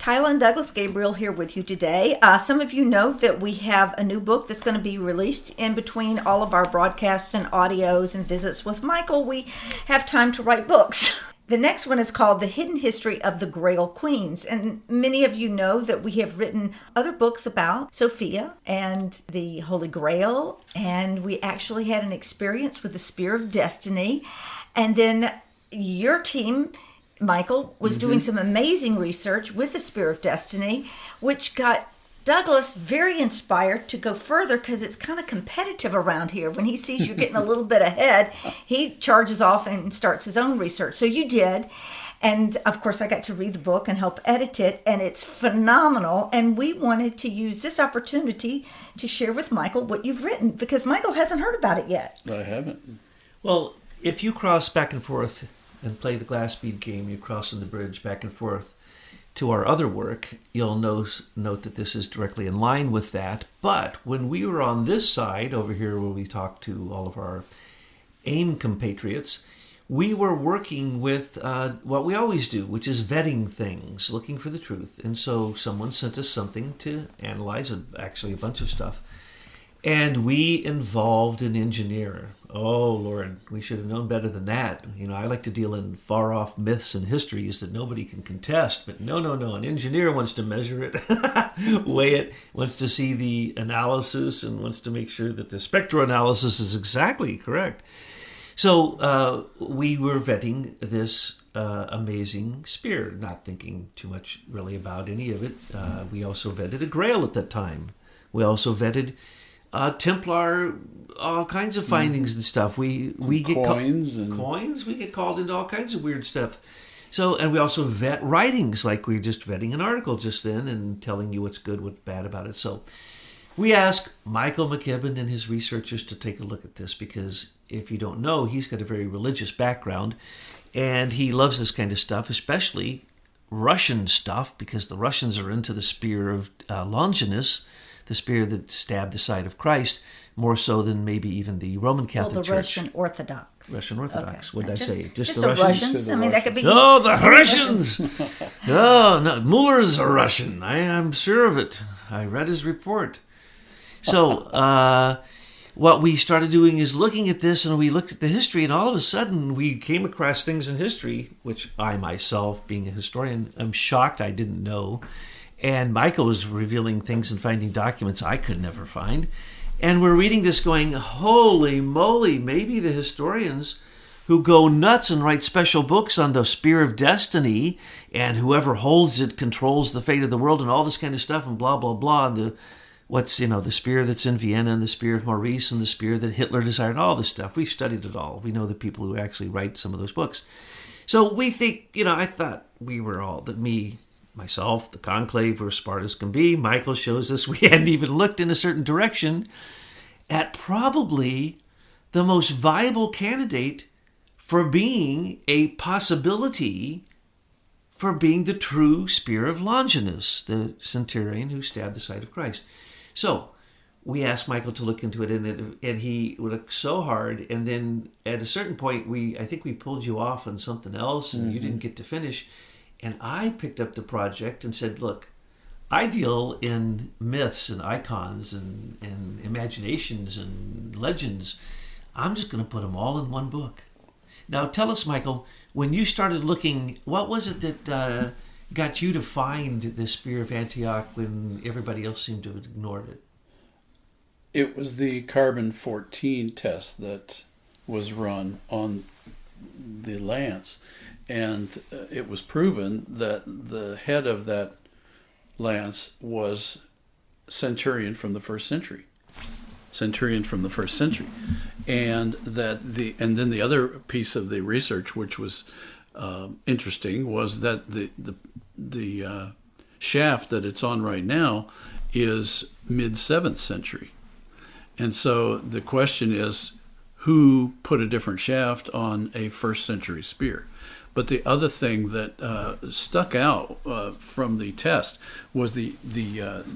Tyla and Douglas Gabriel here with you today. Some of you know that we have a new book that's going to be released in between all of our broadcasts and audios and visits with Michael. We have time to write books. The next one is called The Hidden History of the Grail Queens. And many of you know that we have written other books about Sophia and the Holy Grail. And we actually had an experience with the Spear of Destiny. And then your team, Michael, was doing some amazing research with the Spear of Destiny, which got Douglas very inspired to go further because it's kind of competitive around here. When he sees you're getting a little bit ahead, he charges off and starts his own research. So you did. And of course, I got to read the book and help edit it, and it's phenomenal. And we wanted to use this opportunity to share with Michael what you've written, because Michael hasn't heard about it yet. I haven't. Well, if you cross back and forth and play the glass bead game, you're crossing the bridge back and forth to our other work, you'll note that this is directly in line with that. But when we were on this side over here where we talked to all of our AIM compatriots, we were working with what we always do, which is vetting things, looking for the truth. And so someone sent us something to analyze, actually a bunch of stuff. And we involved an engineer. Oh, Lord, we should have known better than that. You know, I like to deal in far-off myths and histories that nobody can contest. But no, an engineer wants to measure it, weigh it, wants to see the analysis, and wants to make sure that the spectroanalysis is exactly correct. So we were vetting this amazing spear, not thinking too much really about any of it. We also vetted a grail at that time. We also vetted Templar, all kinds of findings and stuff. We get coins, coins. We get called into all kinds of weird stuff. So, and we also vet writings, like we were just vetting an article just then and telling you what's good, what's bad about it. So, we asked Michael McKibben and his researchers to take a look at this, because if you don't know, he's got a very religious background, and he loves this kind of stuff, especially Russian stuff, because the Russians are into the spear of Longinus. The spear that stabbed the side of Christ, more so than maybe even the Roman Catholic Church. Well, the Russian Orthodox. Okay. What did I say? Just the Russians? I mean, that could be... No, the Russians! No, Mueller's a Russian. I'm sure of it. I read his report. So, what we started doing is looking at this, and we looked at the history, and all of a sudden, we came across things in history, which I myself, being a historian, am shocked I didn't know. And Michael was revealing things and finding documents I could never find. And we're reading this going, holy moly, maybe the historians who go nuts and write special books on the Spear of Destiny, and whoever holds it controls the fate of the world and all this kind of stuff and blah, blah, blah. And the spear that's in Vienna and the spear of Maurice and the spear that Hitler desired and all this stuff. We've studied it all. We know the people who actually write some of those books. So we think, I thought we were all, that me, myself, the conclave, where smart as can be. Michael shows us we hadn't even looked in a certain direction at probably the most viable candidate for being a possibility for being the true spear of Longinus, the centurion who stabbed the side of Christ. So we asked Michael to look into it, and he looked so hard. And then at a certain point, I think we pulled you off on something else, and you didn't get to finish. And I picked up the project and said, look, I deal in myths and icons and imaginations and legends. I'm just going to put them all in one book. Now tell us, Michael, when you started looking, what was it that got you to find the Spear of Antioch when everybody else seemed to have ignored it? It was the carbon-14 test that was run on the lance. And it was proven that the head of that lance was centurion from the first century. And that then the other piece of the research, which was interesting, was that the shaft that it's on right now is mid-7th century. And so the question is, who put a different shaft on a first century spear? But the other thing that stuck out from the test was the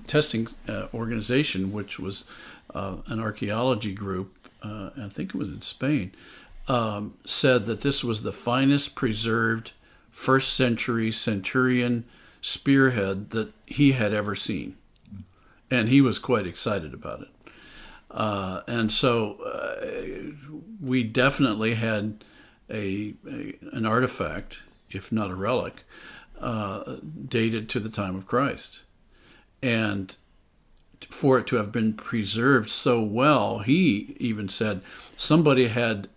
testing organization, which was an archaeology group, I think it was in Spain, said that this was the finest preserved first century centurion spearhead that he had ever seen. And he was quite excited about it. And so we definitely had an artifact, if not a relic, dated to the time of Christ. And for it to have been preserved so well, he even said somebody had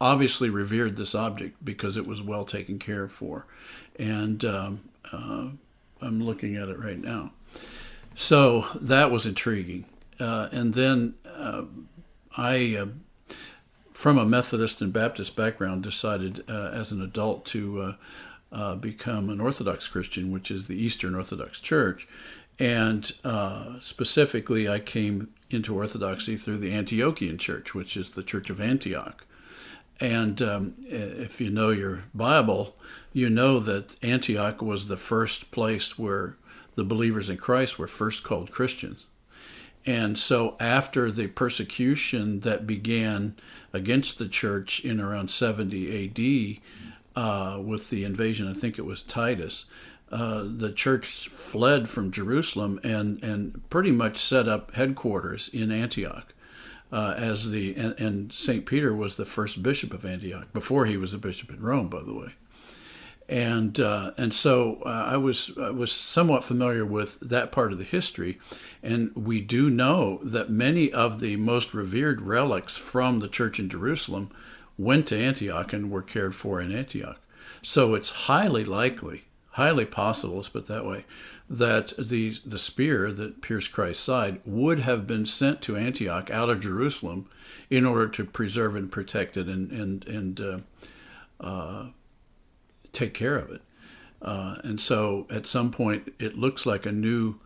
obviously revered this object because it was well taken care for. And I'm looking at it right now. So that was intriguing. And then I, from a Methodist and Baptist background, decided as an adult to become an Orthodox Christian, which is the Eastern Orthodox Church. And specifically, I came into Orthodoxy through the Antiochian Church, which is the Church of Antioch. And if you know your Bible, you know that Antioch was the first place where the believers in Christ were first called Christians. And so after the persecution that began against the church in around 70 AD with the invasion, I think it was Titus, the church fled from Jerusalem and pretty much set up headquarters in Antioch. And St. Peter was the first bishop of Antioch, before he was a bishop in Rome, by the way. And so I was somewhat familiar with that part of the history, and we do know that many of the most revered relics from the church in Jerusalem went to Antioch and were cared for in Antioch. So it's highly likely, highly possible, let's put it that way, that the spear that pierced Christ's side would have been sent to Antioch out of Jerusalem in order to preserve and protect it and take care of it. And so at some point, it looks like a new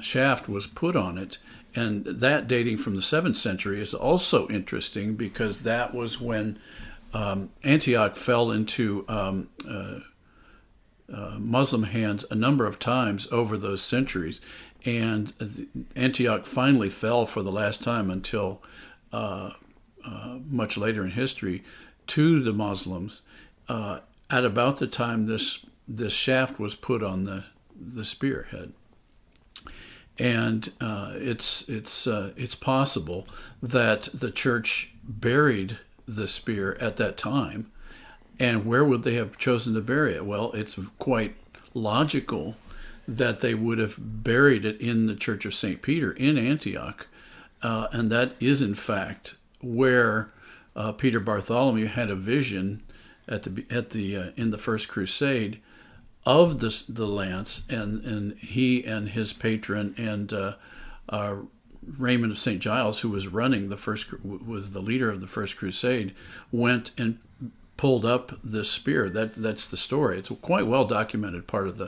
shaft was put on it. And that dating from the 7th century is also interesting because that was when Antioch fell into Muslim hands a number of times over those centuries. And Antioch finally fell for the last time until much later in history to the Muslims at about the time this shaft was put on the spearhead. And it's possible that the church buried the spear at that time. And where would they have chosen to bury it? Well, it's quite logical that they would have buried it in the Church of St. Peter in Antioch. And that is, in fact, where Peter Bartholomew had a vision at the in the First Crusade of the lance, and he and his patron and Raymond of Saint Giles, who was was the leader of the First Crusade, went and pulled up this spear. That's the story. It's a quite well documented part of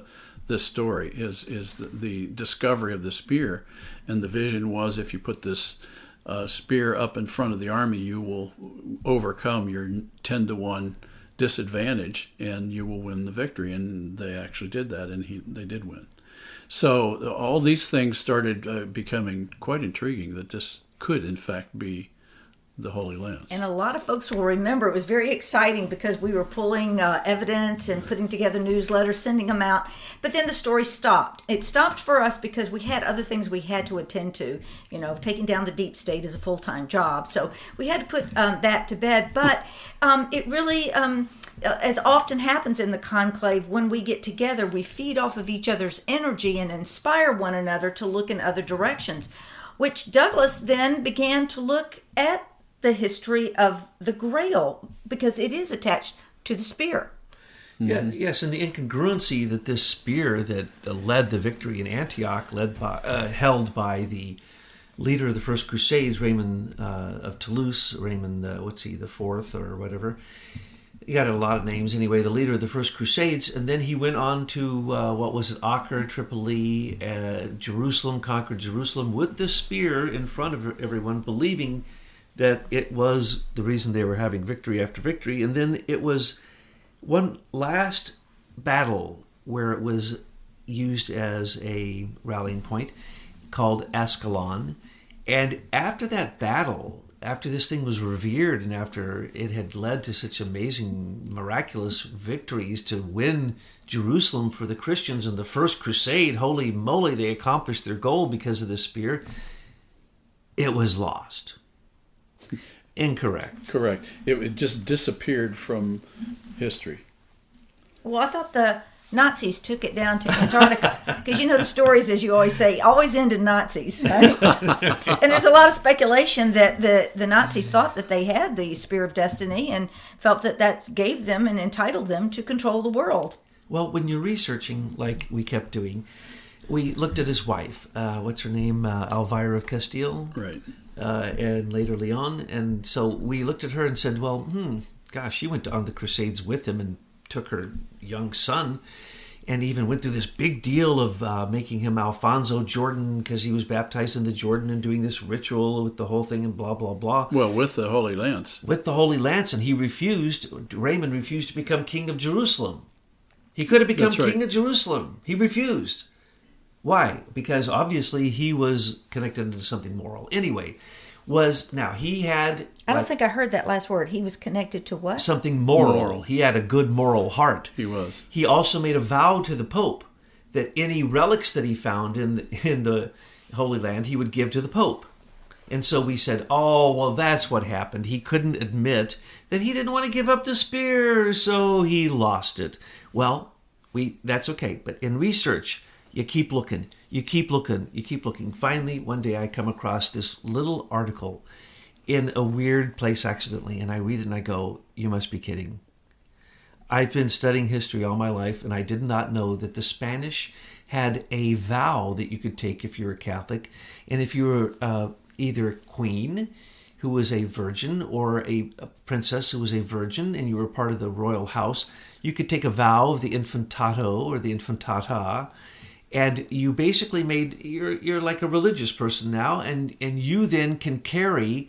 this story is the discovery of the spear, and the vision was if you put this spear up in front of the army, you will overcome your 10-1 disadvantage and you will win the victory. And they actually did that, and they did win. So all these things started becoming quite intriguing that this could in fact be the Holy Lance. And a lot of folks will remember it was very exciting because we were pulling evidence and putting together newsletters, sending them out. But then the story stopped. It stopped for us because we had other things we had to attend to. You know, taking down the deep state is a full-time job. So we had to put that to bed. But it really, as often happens in the conclave, when we get together, we feed off of each other's energy and inspire one another to look in other directions, which Douglas then began to look at the history of the Grail because it is attached to the spear. Mm-hmm. Yeah, yes, and the incongruency that this spear that led the victory in Antioch, held by the leader of the First Crusades, Raymond of Toulouse, the Fourth or whatever. He got a lot of names anyway. The leader of the First Crusades, and then he went on to Acre, Tripoli, Jerusalem, conquered Jerusalem with this spear in front of everyone, believing that it was the reason they were having victory after victory. And then it was one last battle where it was used as a rallying point called Ascalon. And after that battle, after this thing was revered and after it had led to such amazing, miraculous victories to win Jerusalem for the Christians in the First Crusade, holy moly, they accomplished their goal because of this spear. It was lost. Incorrect. Correct. It just disappeared from history. Well, I thought the Nazis took it down to Antarctica. Because you know the stories, as you always say, always end in Nazis, right? And there's a lot of speculation that the Nazis thought that they had the Spear of Destiny and felt that that gave them and entitled them to control the world. Well, when you're researching, like we kept doing, we looked at his wife. What's her name? Elvira of Castile. Right. And later Leon. And so we looked at her and said, well, gosh, she went on the Crusades with him and took her young son and even went through this big deal of making him Alfonso Jordan because he was baptized in the Jordan and doing this ritual with the whole thing and blah, blah, blah. Well, with the Holy Lance. With the Holy Lance. And he refused, Raymond refused to become king of Jerusalem. He could have become king of Jerusalem. He refused. Why? Because obviously he was connected to something moral. Anyway, he had... I don't think I heard that last word. He was connected to what? Something moral. He had a good moral heart. He was. He also made a vow to the Pope that any relics that he found in the Holy Land, he would give to the Pope. And so we said, oh, well, that's what happened. He couldn't admit that he didn't want to give up the spear, so he lost it. Well, that's okay. But in research, you keep looking. You keep looking, you keep looking. Finally, one day I come across this little article in a weird place accidentally, and I read it and I go, you must be kidding. I've been studying history all my life, and I did not know that the Spanish had a vow that you could take if you were Catholic. And if you were either a queen who was a virgin or a princess who was a virgin and you were part of the royal house, you could take a vow of the infantato or the infantata. And you basically you're like a religious person now, and you then can carry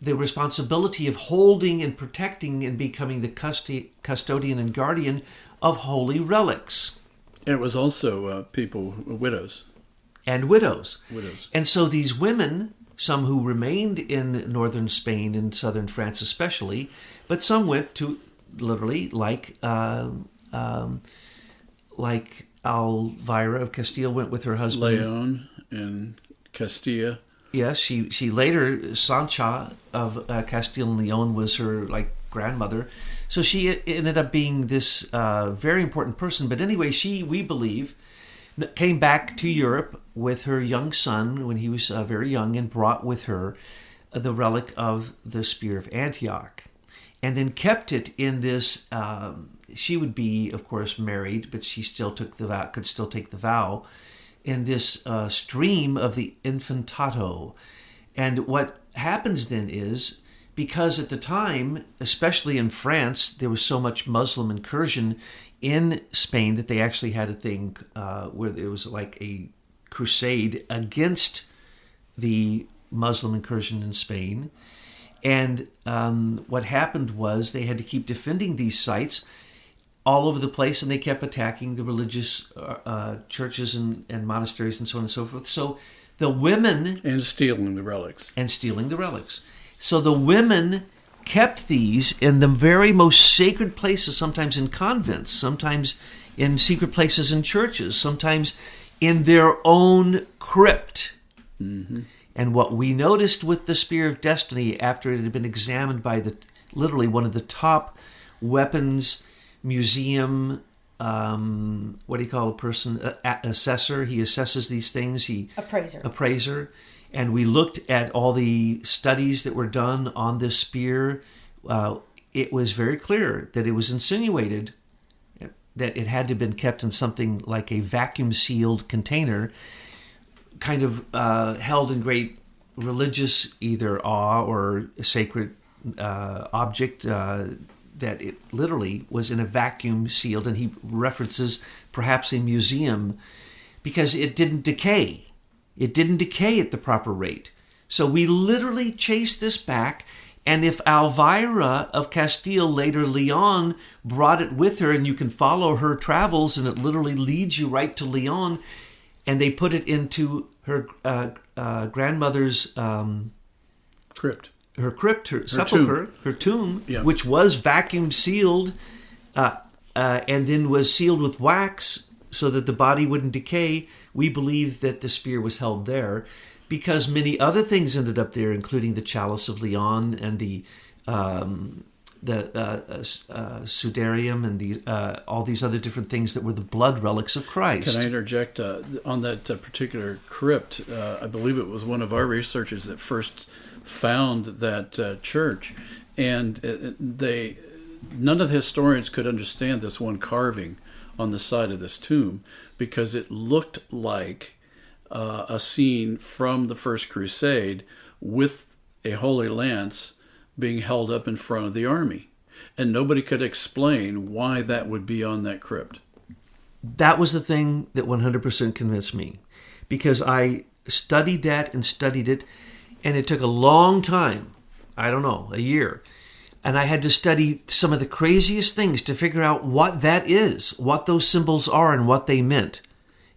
the responsibility of holding and protecting and becoming the custodian and guardian of holy relics. And it was also widows. And widows. Widows. And so these women, some who remained in northern Spain and southern France especially, but some went to literally like Elvira of Castile went with her husband. Leon and Castilla. Yes, she later, Sancha of Castile and Leon was her grandmother. So she ended up being this very important person. But anyway, we believe, came back to Europe with her young son when he was very young and brought with her the relic of the Spear of Antioch. And then kept it in this... she would be, of course, married, but she still took the vow, could still take the vow in this stream of the infantato. And what happens then is, because at the time, especially in France, there was so much Muslim incursion in Spain that they actually had a thing where it was like a crusade against the Muslim incursion in Spain. And what happened was they had to keep defending these sites all over the place, and they kept attacking the religious churches and monasteries and so on and so forth. So the women... And stealing the relics. So the women kept these in the very most sacred places, sometimes in convents, sometimes in secret places in churches, sometimes in their own crypt. Mm-hmm. And what we noticed with the Spear of Destiny after it had been examined by literally one of the top weapons museum, assessor. He assesses these things. Appraiser. And we looked at all the studies that were done on this spear. It was very clear that it was insinuated that it had to have been kept in something like a vacuum-sealed container, kind of held in great religious either awe or sacred object, that it literally was in a vacuum sealed, and he references perhaps a museum because it didn't decay. It didn't decay at the proper rate. So we literally chased this back, and if Elvira of Castile, later Leon, brought it with her, and you can follow her travels, and it literally leads you right to Leon, and they put it into her grandmother's crypt. her crypt, her sepulcher, her tomb, which was vacuum sealed and then was sealed with wax so that the body wouldn't decay. We believe that the spear was held there because many other things ended up there, including the chalice of Leon and the sudarium and all these other different things that were the blood relics of Christ. Can I interject on that particular crypt? I believe it was one of our researchers that first found that church, and none of the historians could understand this one carving on the side of this tomb because it looked like a scene from the First Crusade with a holy lance being held up in front of the army. And nobody could explain why that would be on that crypt. That was the thing that 100% convinced me, because I studied that and studied it, and it took a long time, I don't know, a year. And I had to study some of the craziest things to figure out what that is, what those symbols are and what they meant.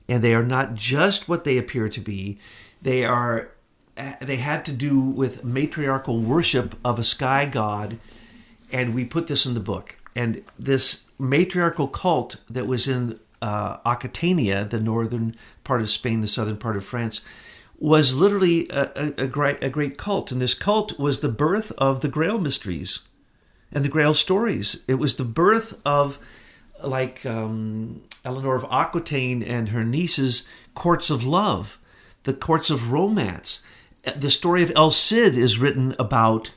And they are not just what they appear to be. They had to do with matriarchal worship of a sky god, and we put this in the book. And this matriarchal cult that was in Occitania, the northern part of Spain, the southern part of France, was literally a great cult. And this cult was the birth of the Grail mysteries and the Grail stories. It was the birth of, like, Eleanor of Aquitaine and her nieces, courts of love, the courts of romance. The story of El Cid is written about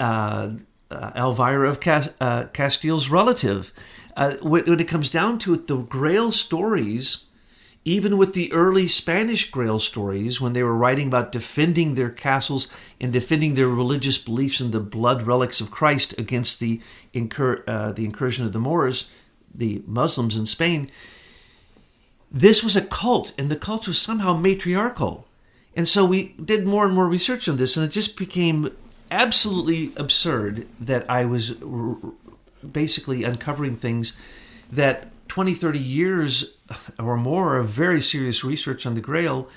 Elvira of Castile's relative. When it comes down to it, the Grail stories, even with the early Spanish Grail stories, when they were writing about defending their castles and defending their religious beliefs in the blood relics of Christ against the incursion of the Moors, the Muslims in Spain, this was a cult, and the cult was somehow matriarchal. And so we did more and more research on this, and it just became absolutely absurd that I was basically uncovering things that 20, 30 years or more of very serious research on the Grail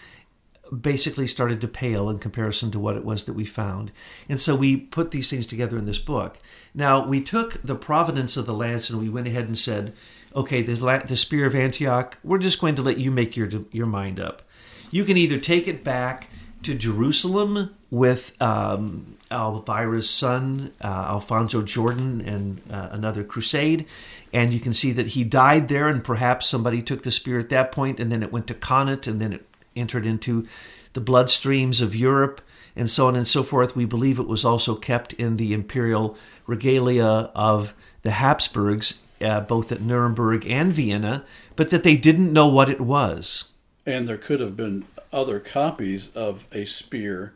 basically started to pale in comparison to what it was that we found. And so we put these things together in this book. Now, we took the provenance of the lance, and we went ahead and said, okay, the Spear of Antioch, we're just going to let you make your mind up. You can either take it back to Jerusalem with Elvira's son, Alfonso Jordan, and another crusade. And you can see that he died there, and perhaps somebody took the spear at that point, and then it went to Connaught, and then it entered into the bloodstreams of Europe, and so on and so forth. We believe it was also kept in the imperial regalia of the Habsburgs, both at Nuremberg and Vienna, but that they didn't know what it was. And there could have been other copies of a spear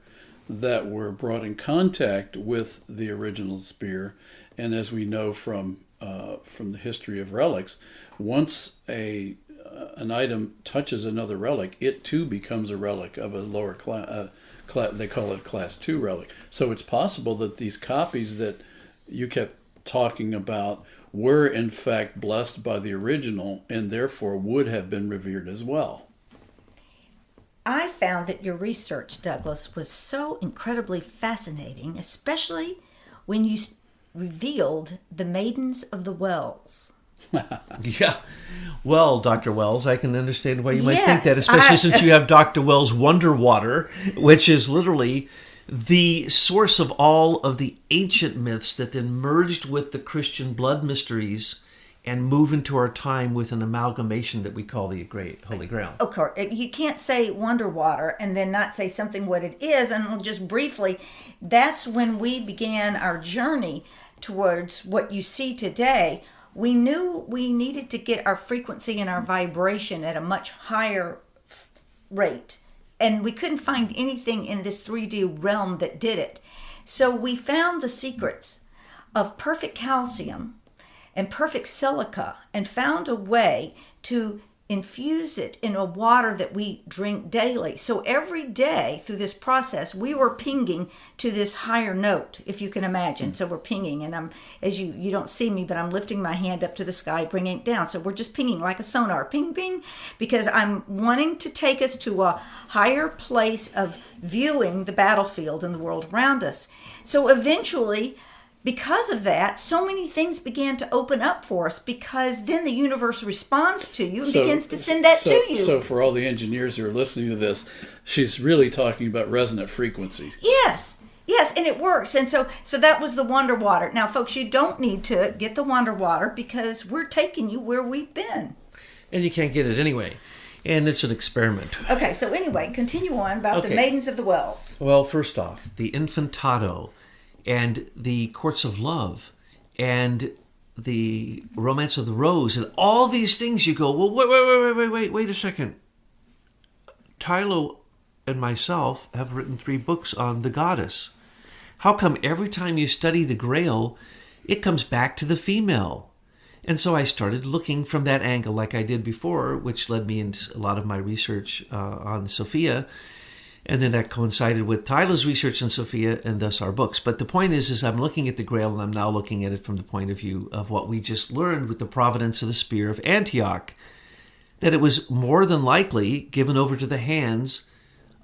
that were brought in contact with the original spear. And as we know from the history of relics, once an item touches another relic, it too becomes a relic of a lower class. They call it Class 2 relic. So it's possible that these copies that you kept talking about were in fact blessed by the original and therefore would have been revered as well. I found that your research, Douglas, was so incredibly fascinating, especially when you revealed the Maidens of the Wells. Yeah. Well, Dr. Wells, I can understand why you might think that, especially since you have Dr. Wells' Wonder Water, which is literally the source of all of the ancient myths that then merged with the Christian blood mysteries and move into our time with an amalgamation that we call the Great Holy Grail. Okay, you can't say Wonder Water and then not say something what it is. And just briefly, that's when we began our journey towards what you see today. We knew we needed to get our frequency and our vibration at a much higher rate. And we couldn't find anything in this 3D realm that did it. So we found the secrets of perfect calcium and perfect silica, and found a way to infuse it in a water that we drink daily. So every day through this process, we were pinging to this higher note, if you can imagine. So we're pinging, and I'm, as you don't see me, but I'm lifting my hand up to the sky, bringing it down. So we're just pinging like a sonar, ping, ping, because I'm wanting to take us to a higher place of viewing the battlefield and the world around us. So eventually, because of that, so many things began to open up for us, because then the universe responds to you and begins to send that to you. So for all the engineers who are listening to this, she's really talking about resonant frequencies. Yes. Yes, and it works. And so that was the Wonder Water. Now, folks, you don't need to get the Wonder Water, because we're taking you where we've been. And you can't get it anyway. And it's an experiment. Okay, so anyway, continue on about the Maidens of the Wells. Well, first off, the Infantado, and the Courts of Love, and the Romance of the Rose, and all these things, you go, well, wait a second. Tyla and myself have written 3 books on the goddess. How come every time you study the Grail, it comes back to the female? And so I started looking from that angle like I did before, which led me into a lot of my research on Sophia. And then that coincided with Tyla's research on Sophia, and thus our books. But the point is I'm looking at the Grail, and I'm now looking at it from the point of view of what we just learned with the providence of the Spear of Antioch, that it was more than likely given over to the hands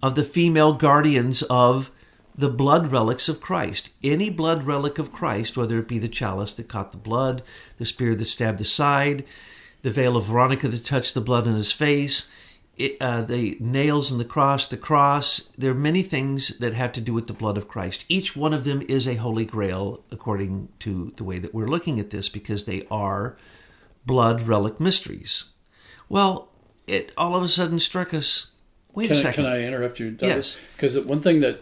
of the female guardians of the blood relics of Christ. Any blood relic of Christ, whether it be the chalice that caught the blood, the spear that stabbed the side, the veil of Veronica that touched the blood on his face, the nails and the cross, there are many things that have to do with the blood of Christ. Each one of them is a holy grail, according to the way that we're looking at this, because they are blood relic mysteries. Well, it all of a sudden struck us, wait a second. Can I interrupt you, Douglas? Yes. Because one thing that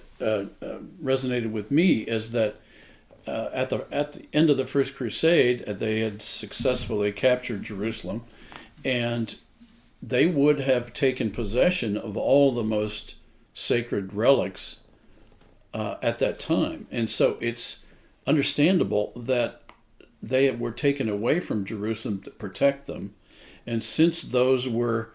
resonated with me is that at the end of the First Crusade, they had successfully captured Jerusalem, and they would have taken possession of all the most sacred relics at that time. And so it's understandable that they were taken away from Jerusalem to protect them. And since those were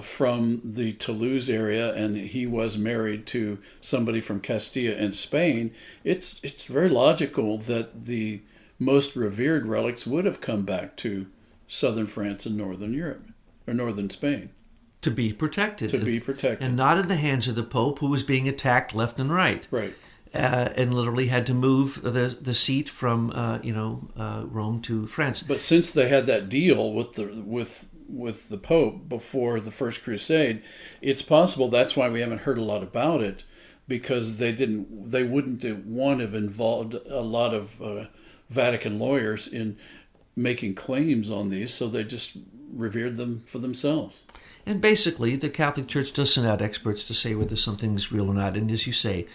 from the Toulouse area, and he was married to somebody from Castilla in Spain, it's very logical that the most revered relics would have come back to southern France and northern Europe. Or northern Spain. To be protected. And not in the hands of the Pope, who was being attacked left and right. Right. And literally had to move the seat from Rome to France. But since they had that deal with the Pope before the First Crusade, it's possible that's why we haven't heard a lot about it, because they wouldn't want to have involved a lot of Vatican lawyers in making claims on these, so they just revered them for themselves. And basically, the Catholic Church does send out experts to say whether something's real or not. And as you say,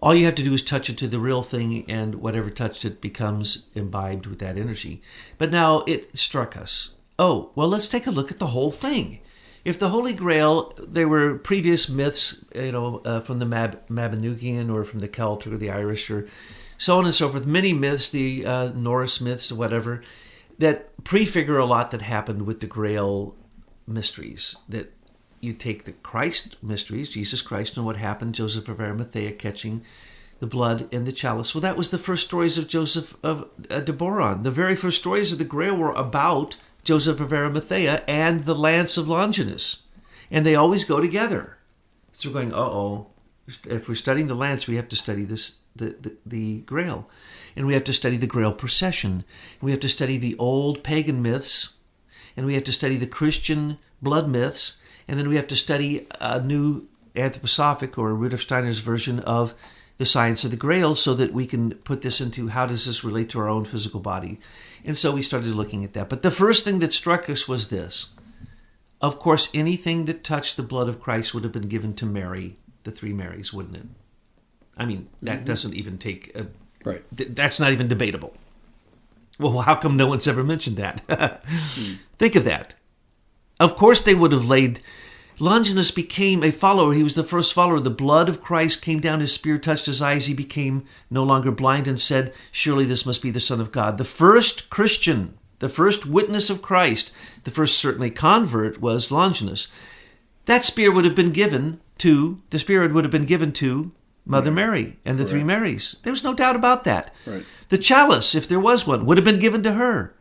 all you have to do is touch it to the real thing, and whatever touched it becomes imbibed with that energy. But now it struck us. Oh, well, let's take a look at the whole thing. If the Holy Grail, there were previous myths, from the Mabinogian or from the Celt or the Irish or so on and so forth, many myths, the Norse myths or whatever, that prefigure a lot that happened with the Grail mysteries. That you take the Christ mysteries, Jesus Christ and what happened, Joseph of Arimathea catching the blood in the chalice. Well, that was the first stories of Joseph of De Boron. The very first stories of the Grail were about Joseph of Arimathea and the Lance of Longinus. And they always go together. So we're going, uh-oh, if we're studying the Lance, we have to study this the Grail. And we have to study the Grail procession. We have to study the old pagan myths. And we have to study the Christian blood myths. And then we have to study a new anthroposophic or Rudolf Steiner's version of the science of the Grail, so that we can put this into how does this relate to our own physical body. And so we started looking at that. But the first thing that struck us was this. Of course, anything that touched the blood of Christ would have been given to Mary, the three Marys, wouldn't it? I mean, that doesn't even take a... Right. That's not even debatable. Well, how come no one's ever mentioned that? Think of that. Of course they would have laid... Longinus became a follower. He was the first follower. The blood of Christ came down. His spear touched his eyes. He became no longer blind and said, surely this must be the Son of God. The first Christian, The first witness of Christ, the first certainly convert, was Longinus. That spear would have been given to, the spear would have been given to Mother Mary and the three Marys. There was no doubt about that. Right. The chalice, if there was one, would have been given to her.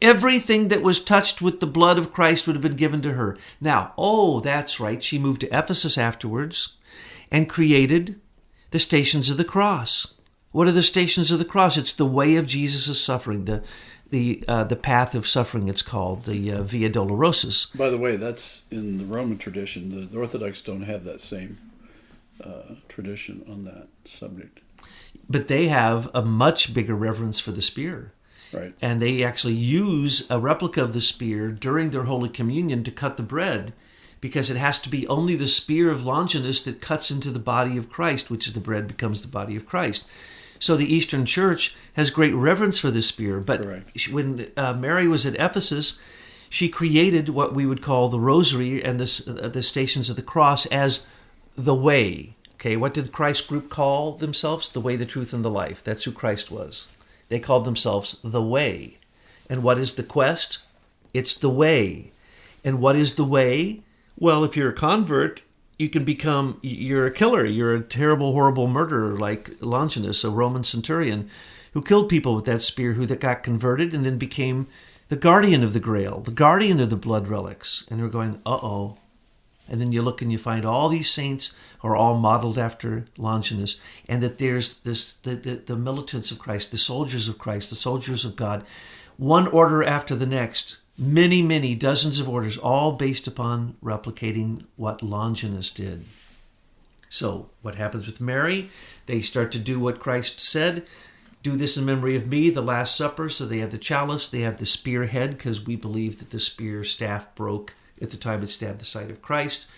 Everything that was touched with the blood of Christ would have been given to her. Now, oh, that's right, she moved to Ephesus afterwards and created the Stations of the Cross. What are the Stations of the Cross? It's the way of Jesus' suffering, the path of suffering, it's called, the Via Dolorosa. By the way, that's in the Roman tradition. The Orthodox don't have that same tradition on that subject. But they have a much bigger reverence for the spear. Right. And they actually use a replica of the spear during their Holy Communion to cut the bread, because it has to be only the spear of Longinus that cuts into the body of Christ, which is the bread becomes the body of Christ. So the Eastern Church has great reverence for the spear. But when Mary was at Ephesus, she created what we would call the Rosary and the Stations of the Cross as the way. Okay, what did Christ's group call themselves? The way, the truth, and the life. That's who Christ was. They called themselves the way. And what is the quest? It's the way. And what is the way? Well, if you're a convert, you can become, you're a killer. You're a terrible, horrible murderer like Longinus, a Roman centurion who killed people with that spear, who that got converted and then became the guardian of the Grail, the guardian of the blood relics. And we're going, uh-oh. And then you look and you find all these saints are all modeled after Longinus, and that there's this the militants of Christ, the soldiers of Christ, the soldiers of God, one order after the next, many, many dozens of orders, all based upon replicating what Longinus did. So what happens with Mary? They start to do what Christ said. Do this in memory of me, the Last Supper. So they have the chalice, they have the spear head, because we believe that the spear staff broke at the time it stabbed the side of Christ,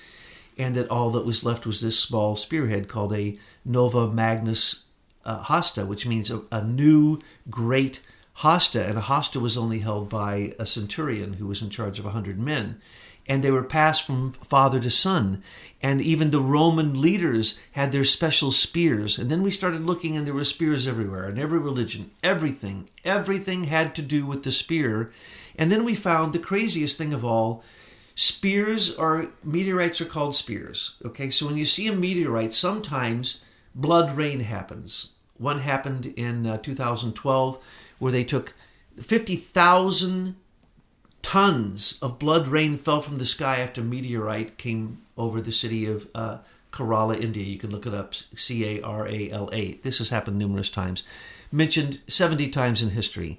and that all that was left was this small spearhead called a nova magnus hosta, which means a new great hosta. And a hosta was only held by a centurion who was in charge of 100 men. And they were passed from father to son. And even the Roman leaders had their special spears. And then we started looking, and there were spears everywhere, in every religion, everything. Everything had to do with the spear. And then we found the craziest thing of all. Meteorites are called spears, okay? So when you see a meteorite, sometimes blood rain happens. One happened in 2012 where they took 50,000 tons of blood rain fell from the sky after a meteorite came over the city of Kerala, India. You can look it up, C-A-R-A-L-A. This has happened numerous times, mentioned 70 times in history.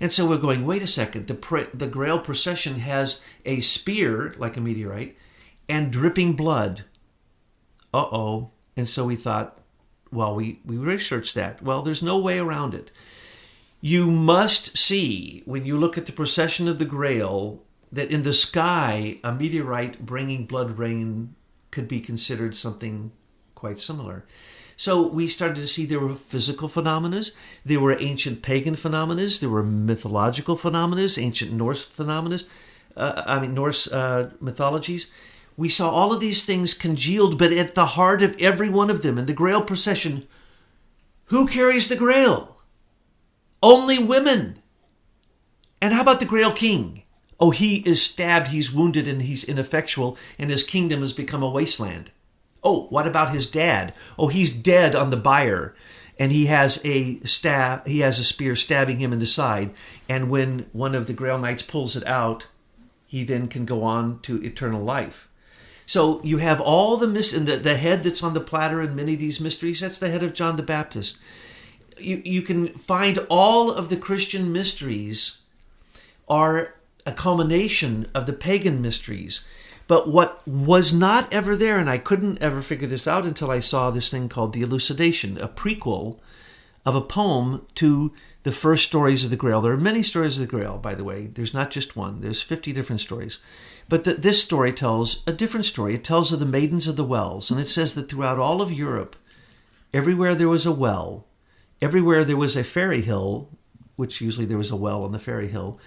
And so we're going, wait a second, the Grail procession has a spear, like a meteorite, and dripping blood. Uh-oh. And so we thought, well, we researched that. Well, there's no way around it. You must see, when you look at the procession of the Grail, that in the sky, a meteorite bringing blood rain could be considered something quite similar. So we started to see there were physical phenomena, there were ancient pagan phenomena, there were mythological phenomena, ancient Norse phenomena, Norse mythologies. We saw all of these things congealed, but at the heart of every one of them, in the Grail procession, who carries the Grail? Only women. And how about the Grail King? Oh, he is stabbed, he's wounded, and he's ineffectual, and his kingdom has become a wasteland. Oh, what about his dad? Oh, he's dead on the bier, and he has a spear stabbing him in the side. And when one of the Grail Knights pulls it out, he then can go on to eternal life. So you have all the the head that's on the platter in many of these mysteries. That's the head of John the Baptist. You can find all of the Christian mysteries are a culmination of the pagan mysteries. But what was not ever there, and I couldn't ever figure this out until I saw this thing called The Elucidation, a prequel of a poem to the first stories of the Grail. There are many stories of the Grail, by the way. There's not just one. There's 50 different stories. But this story tells a different story. It tells of the Maidens of the Wells, and it says that throughout all of Europe, everywhere there was a well, everywhere there was a fairy hill, which usually there was a well on the fairy hill,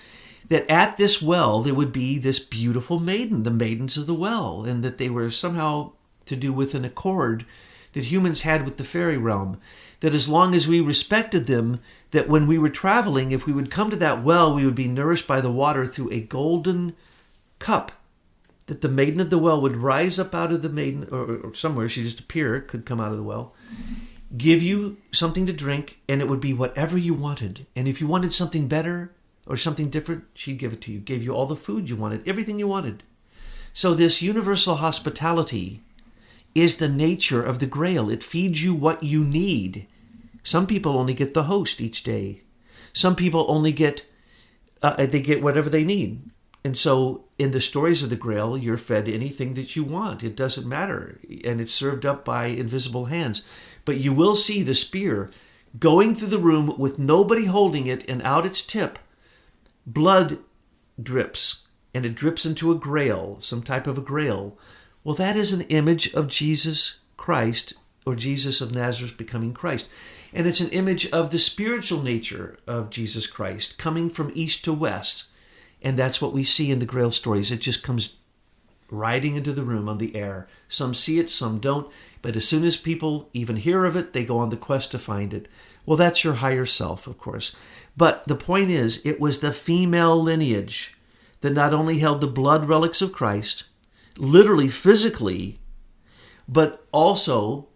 that at this well there would be this beautiful maiden, the Maidens of the Well, and that they were somehow to do with an accord that humans had with the fairy realm, that as long as we respected them, that when we were traveling, if we would come to that well, we would be nourished by the water through a golden cup, that the maiden of the well would rise up out of the maiden, or somewhere, she just appeared, could come out of the well, give you something to drink, and it would be whatever you wanted. And if you wanted something better or something different, she'd give it to you, gave you all the food you wanted, everything you wanted. So this universal hospitality is the nature of the Grail. It feeds you what you need. Some people only get the host each day. Some people only get, they get whatever they need. And so in the stories of the Grail, you're fed anything that you want. It doesn't matter. And it's served up by invisible hands. But you will see the spear going through the room with nobody holding it, and out its tip, blood drips, and it drips into a grail, some type of a grail. Well, that is an image of Jesus Christ, or Jesus of Nazareth becoming Christ. And it's an image of the spiritual nature of Jesus Christ coming from east to west. And that's what we see in the Grail stories. It just comes riding into the room on the air. Some see it, some don't. But as soon as people even hear of it, they go on the quest to find it. Well, that's your higher self, of course. But the point is, it was the female lineage that not only held the blood relics of Christ, literally, physically, but also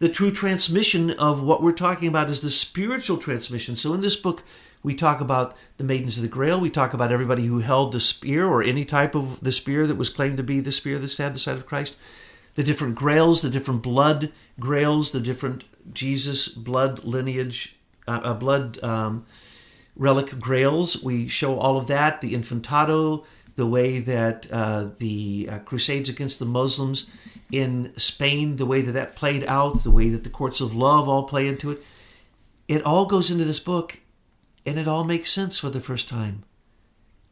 the true transmission of what we're talking about is the spiritual transmission. So in this book, we talk about the Maidens of the Grail. We talk about everybody who held the spear or any type of the spear that was claimed to be the spear that stabbed the side of Christ. The different grails, the different blood grails, the different Jesus blood lineage, relic grails. We show all of that, the Infantado, the way that the Crusades against the Muslims in Spain, the way that that played out, the way that the courts of love all play into it. It all goes into this book, and it all makes sense for the first time.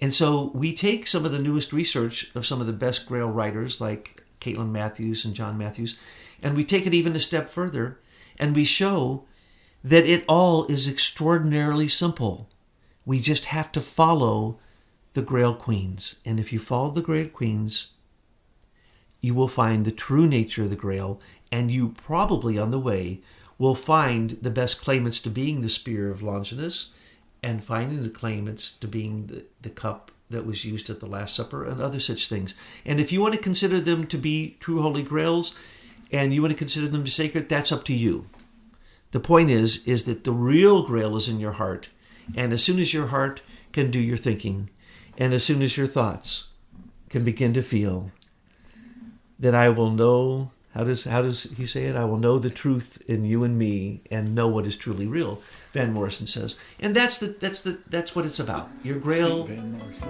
And so we take some of the newest research of some of the best Grail writers like Caitlin Matthews and John Matthews, and we take it even a step further, and we show that it all is extraordinarily simple. We just have to follow the Grail Queens. And if you follow the Grail Queens, you will find the true nature of the Grail, and you probably on the way will find the best claimants to being the Spear of Longinus, and finding the claimants to being the cup that was used at the Last Supper and other such things. And if you want to consider them to be true Holy Grails, and you want to consider them sacred, that's up to you. The point is that the real Grail is in your heart. And as soon as your heart can do your thinking, and as soon as your thoughts can begin to feel, that I will know, how does he say it? I will know the truth in you and me and know what is truly real, Van Morrison says. And that's what it's about. Your Grail,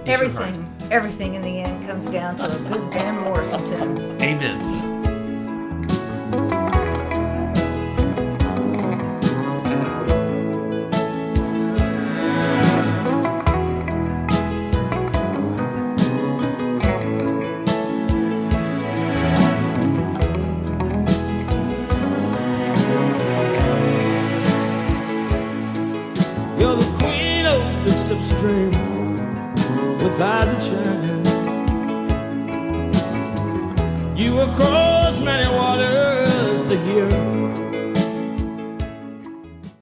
everything in the end comes down to a good Van Morrison tune. Amen. You across many waters.